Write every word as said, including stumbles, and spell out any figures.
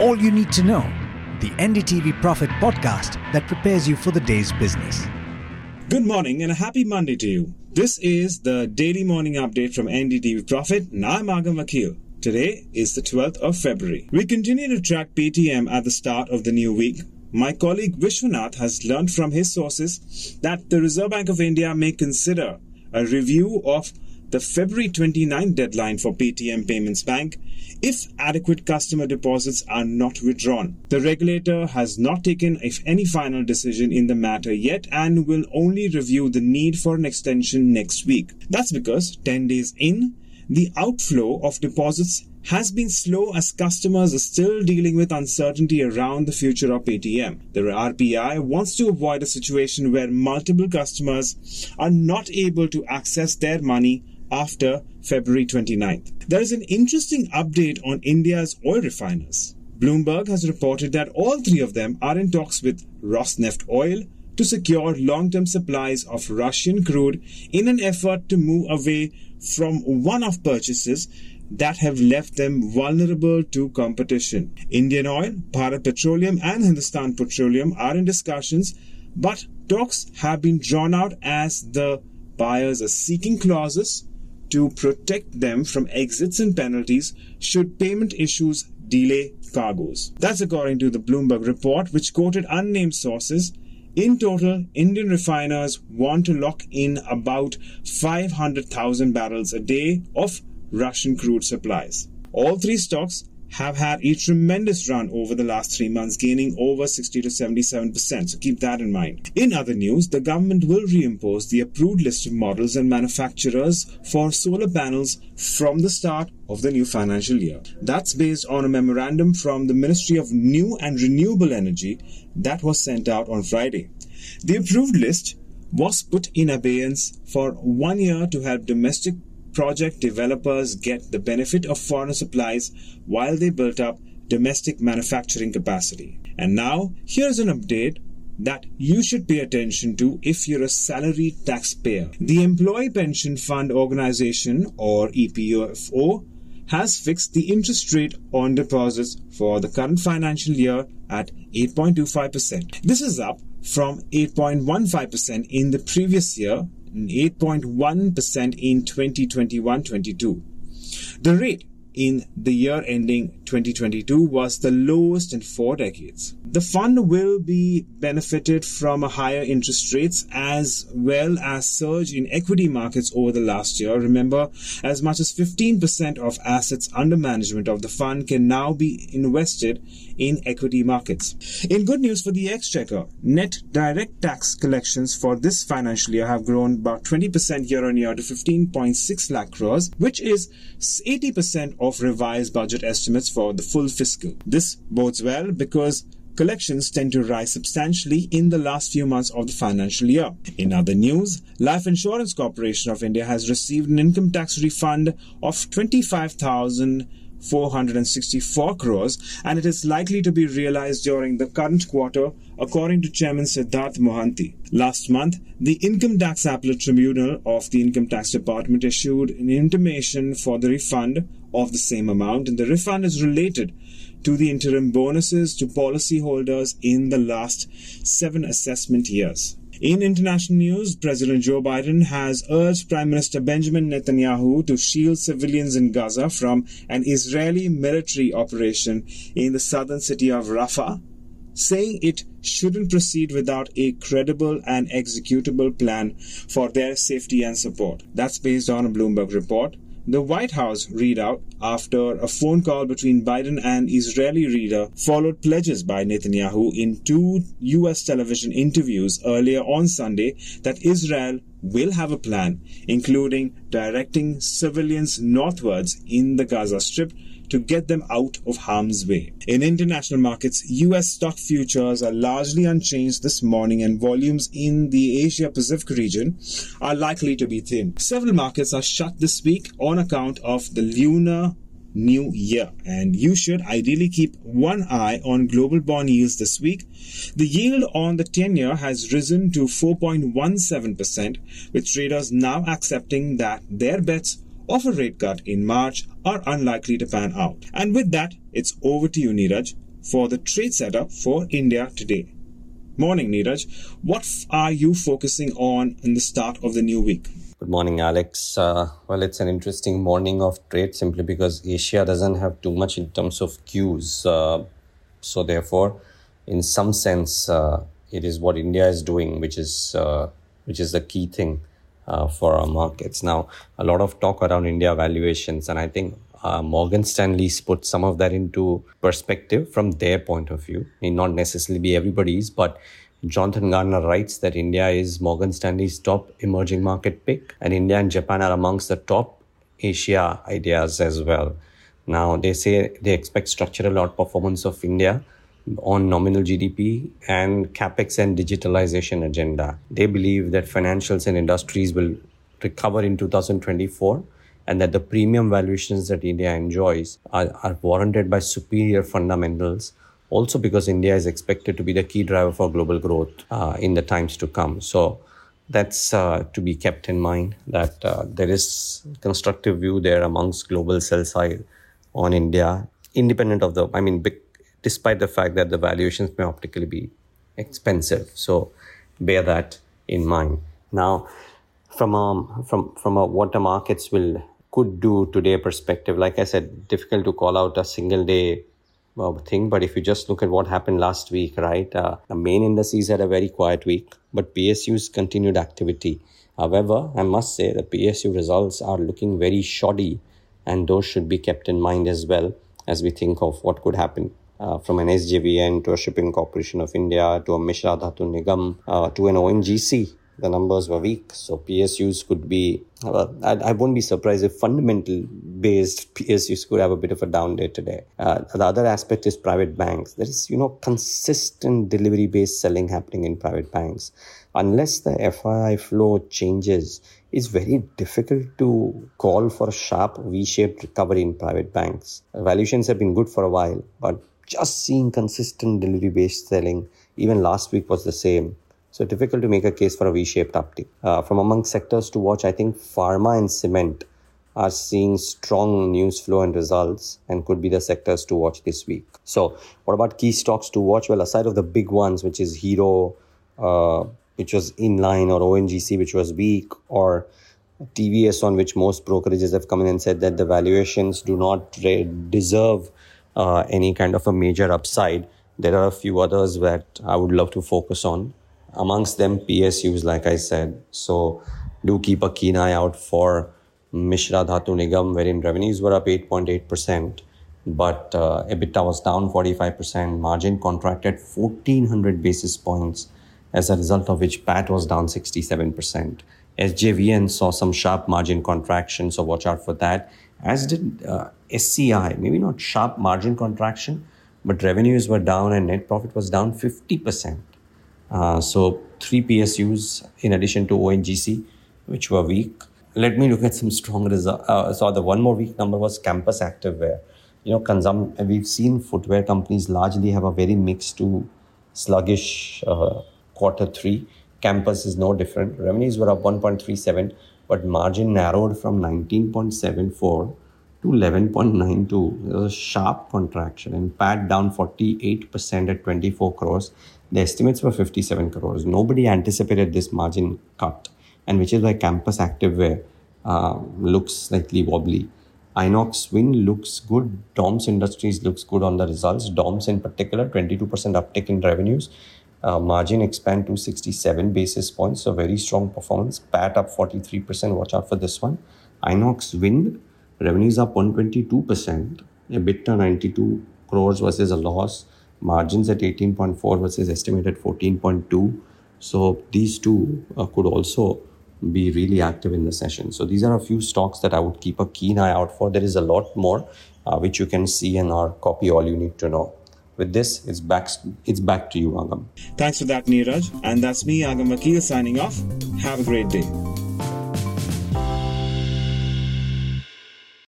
all you need to know, the N D T V Profit podcast that prepares you for the day's business. Good morning and a happy Monday to you. This is the daily morning update from N D T V Profit, and I'm Agam Vakil. Today is the twelfth of February. We continue to track Paytm at the start of the new week. My colleague Vishwanath has learned from his sources that the Reserve Bank of India may consider a review of the February twenty-ninth deadline for Paytm Payments Bank if adequate customer deposits are not withdrawn. The regulator has not taken if any final decision in the matter yet and will only review the need for an extension next week. That's because ten days in, the outflow of deposits has been slow as customers are still dealing with uncertainty around the future of Paytm. The R B I wants to avoid a situation where multiple customers are not able to access their money after February twenty-ninth. There is an interesting update on India's oil refiners. Bloomberg has reported that all three of them are in talks with Rosneft Oil to secure long-term supplies of Russian crude in an effort to move away from one-off purchases that have left them vulnerable to competition. Indian Oil, Bharat Petroleum and Hindustan Petroleum are in discussions, but talks have been drawn out as the buyers are seeking clauses to protect them from exits and penalties should payment issues delay cargoes. That's according to the Bloomberg report, which quoted unnamed sources. In total, Indian refiners want to lock in about five hundred thousand barrels a day of Russian crude supplies. All three stocks have had a tremendous run over the last three months, gaining over sixty to seventy-seven percent, so keep that in mind. In other news, the government will reimpose the approved list of models and manufacturers for solar panels from the start of the new financial year. That's based on a memorandum from the Ministry of New and Renewable Energy that was sent out on Friday. The approved list was put in abeyance for one year to help domestic project developers get the benefit of foreign supplies while they built up domestic manufacturing capacity. And now, here's an update that you should pay attention to if you're a salaried taxpayer. The Employee Pension Fund Organization, or E P F O, has fixed the interest rate on deposits for the current financial year at eight point two five percent. This is up from eight point one five percent in the previous year, eight point one percent in twenty twenty-one twenty-two. The rate in the year ending twenty twenty-two was the lowest in four decades. The fund will be benefited from higher interest rates as well as surge in equity markets over the last year. Remember, as much as fifteen percent of assets under management of the fund can now be invested in equity markets. In good news for the exchequer, net direct tax collections for this financial year have grown about twenty percent year on year to fifteen point six lakh crores, which is eighty percent of revised budget estimates for the full fiscal. This bodes well because collections tend to rise substantially in the last few months of the financial year. In other news, Life Insurance Corporation of India has received an income tax refund of twenty-five thousand four hundred sixty-four crores, and it is likely to be realized during the current quarter, according to Chairman Siddharth Mohanty. Last month, the Income Tax Appellate Tribunal of the Income Tax Department issued an intimation for the refund of the same amount, and the refund is related to the interim bonuses to policyholders in the last seven assessment years. In international news, President Joe Biden has urged Prime Minister Benjamin Netanyahu to shield civilians in Gaza from an Israeli military operation in the southern city of Rafah, saying it shouldn't proceed without a credible and executable plan for their safety and support. That's based on a Bloomberg report. The White House readout after a phone call between Biden and Israeli leader followed pledges by Netanyahu in two U S television interviews earlier on Sunday that Israel will have a plan, including directing civilians northwards in the Gaza Strip to get them out of harm's way. In international markets, U S stock futures are largely unchanged this morning, and volumes in the Asia-Pacific region are likely to be thin. Several markets are shut this week on account of the Lunar New Year, and you should ideally keep one eye on global bond yields this week. The yield on the ten-year has risen to four point one seven percent, with traders now accepting that their bets of a rate cut in March are unlikely to pan out. And with that, it's over to you, Neeraj. for the trade setup for India today. Morning, Neeraj. What are you focusing on in the start of the new week? Good morning, Alex. Uh, well, it's an interesting morning of trade simply because Asia doesn't have too much in terms of cues. Uh, so therefore, in some sense, uh, it is what India is doing, which is uh, which is the key thing uh, for our markets. Now, a lot of talk around India valuations, and I think uh, Morgan Stanley's put some of that into perspective from their point of view. It not necessarily be everybody's, but Jonathan Garner writes that India is Morgan Stanley's top emerging market pick, and India and Japan are amongst the top Asia ideas as well. Now, they say they expect structural outperformance of India on nominal G D P and capex and digitalization agenda. They believe that financials and industries will recover in two thousand twenty-four and that the premium valuations that India enjoys are, are warranted by superior fundamentals, also because India is expected to be the key driver for global growth uh, in the times to come. So that's uh, to be kept in mind, that uh, there is constructive view there amongst global sell side on India, independent of the, I mean, big despite the fact that the valuations may optically be expensive. So bear that in mind. Now, from a, from, from a what the markets will could do today perspective, like I said, difficult to call out a single day uh, thing. But if you just look at what happened last week, right, uh, the main indices had a very quiet week, but P S U's continued activity. However, I must say the P S U results are looking very shoddy, and those should be kept in mind as well as we think of what could happen. Uh, from an S J V N to a Shipping Corporation of India to a Mishra Dhatu Nigam uh, to an O N G C, the numbers were weak. So P S Us could be, uh, I, I won't be surprised if fundamental-based P S Us could have a bit of a down day today. Uh, the other aspect is private banks. There is, you know, consistent delivery-based selling happening in private banks. Unless the F I I flow changes, it's very difficult to call for a sharp V-shaped recovery in private banks. Valuations have been good for a while, but just seeing consistent delivery-based selling, even last week was the same. So difficult to make a case for a V-shaped uptick. Uh, from among sectors to watch, I think pharma and cement are seeing strong news flow and results and could be the sectors to watch this week. So what about key stocks to watch? Well, aside of the big ones, which is Hero, uh, which was in line, or O N G C, which was weak, or T V S, on which most brokerages have come in and said that the valuations do not re- deserve Uh, any kind of a major upside. There are a few others that I would love to focus on. Amongst them, P S Us, like I said. So do keep a keen eye out for Mishra Dhatu Nigam, wherein revenues were up eight point eight percent, but uh, EBITDA was down forty-five percent, margin contracted fourteen hundred basis points, as a result of which P A T was down sixty-seven percent. S J V N saw some sharp margin contraction, so watch out for that. As did uh, S C I, maybe not sharp margin contraction, but revenues were down and net profit was down fifty percent. Uh, so three P S Us in addition to O N G C, which were weak. Let me look at some strong results. Uh, so the one more weak number was Campus Activewear. You know, consum- we've seen footwear companies largely have a very mixed to sluggish uh, quarter three. Campus is no different. Revenues were up one point three seven, but margin narrowed from nineteen point seven four to eleven point nine two. There was a sharp contraction, and P A T down forty-eight percent at twenty-four crores. The estimates were fifty-seven crores. Nobody anticipated this margin cut, and which is why Campus Activewear uh, looks slightly wobbly. INOX Wind looks good. Doms Industries looks good on the results. Doms in particular, twenty-two percent uptick in revenues. Uh, margin expand to sixty-seven basis points, so very strong performance. P A T up forty-three percent, watch out for this one. Inox Wind, revenues up one hundred twenty-two percent, EBITDA ninety-two crores versus a loss, margins at eighteen point four versus estimated fourteen point two. So these two uh, could also be really active in the session. So these are a few stocks that I would keep a keen eye out for. There is a lot more uh, which you can see in our copy, all you need to know. With this, it's back, it's back to you, Agam. Thanks for that, Neeraj. And that's me, Agam Vakil, signing off. Have a great day.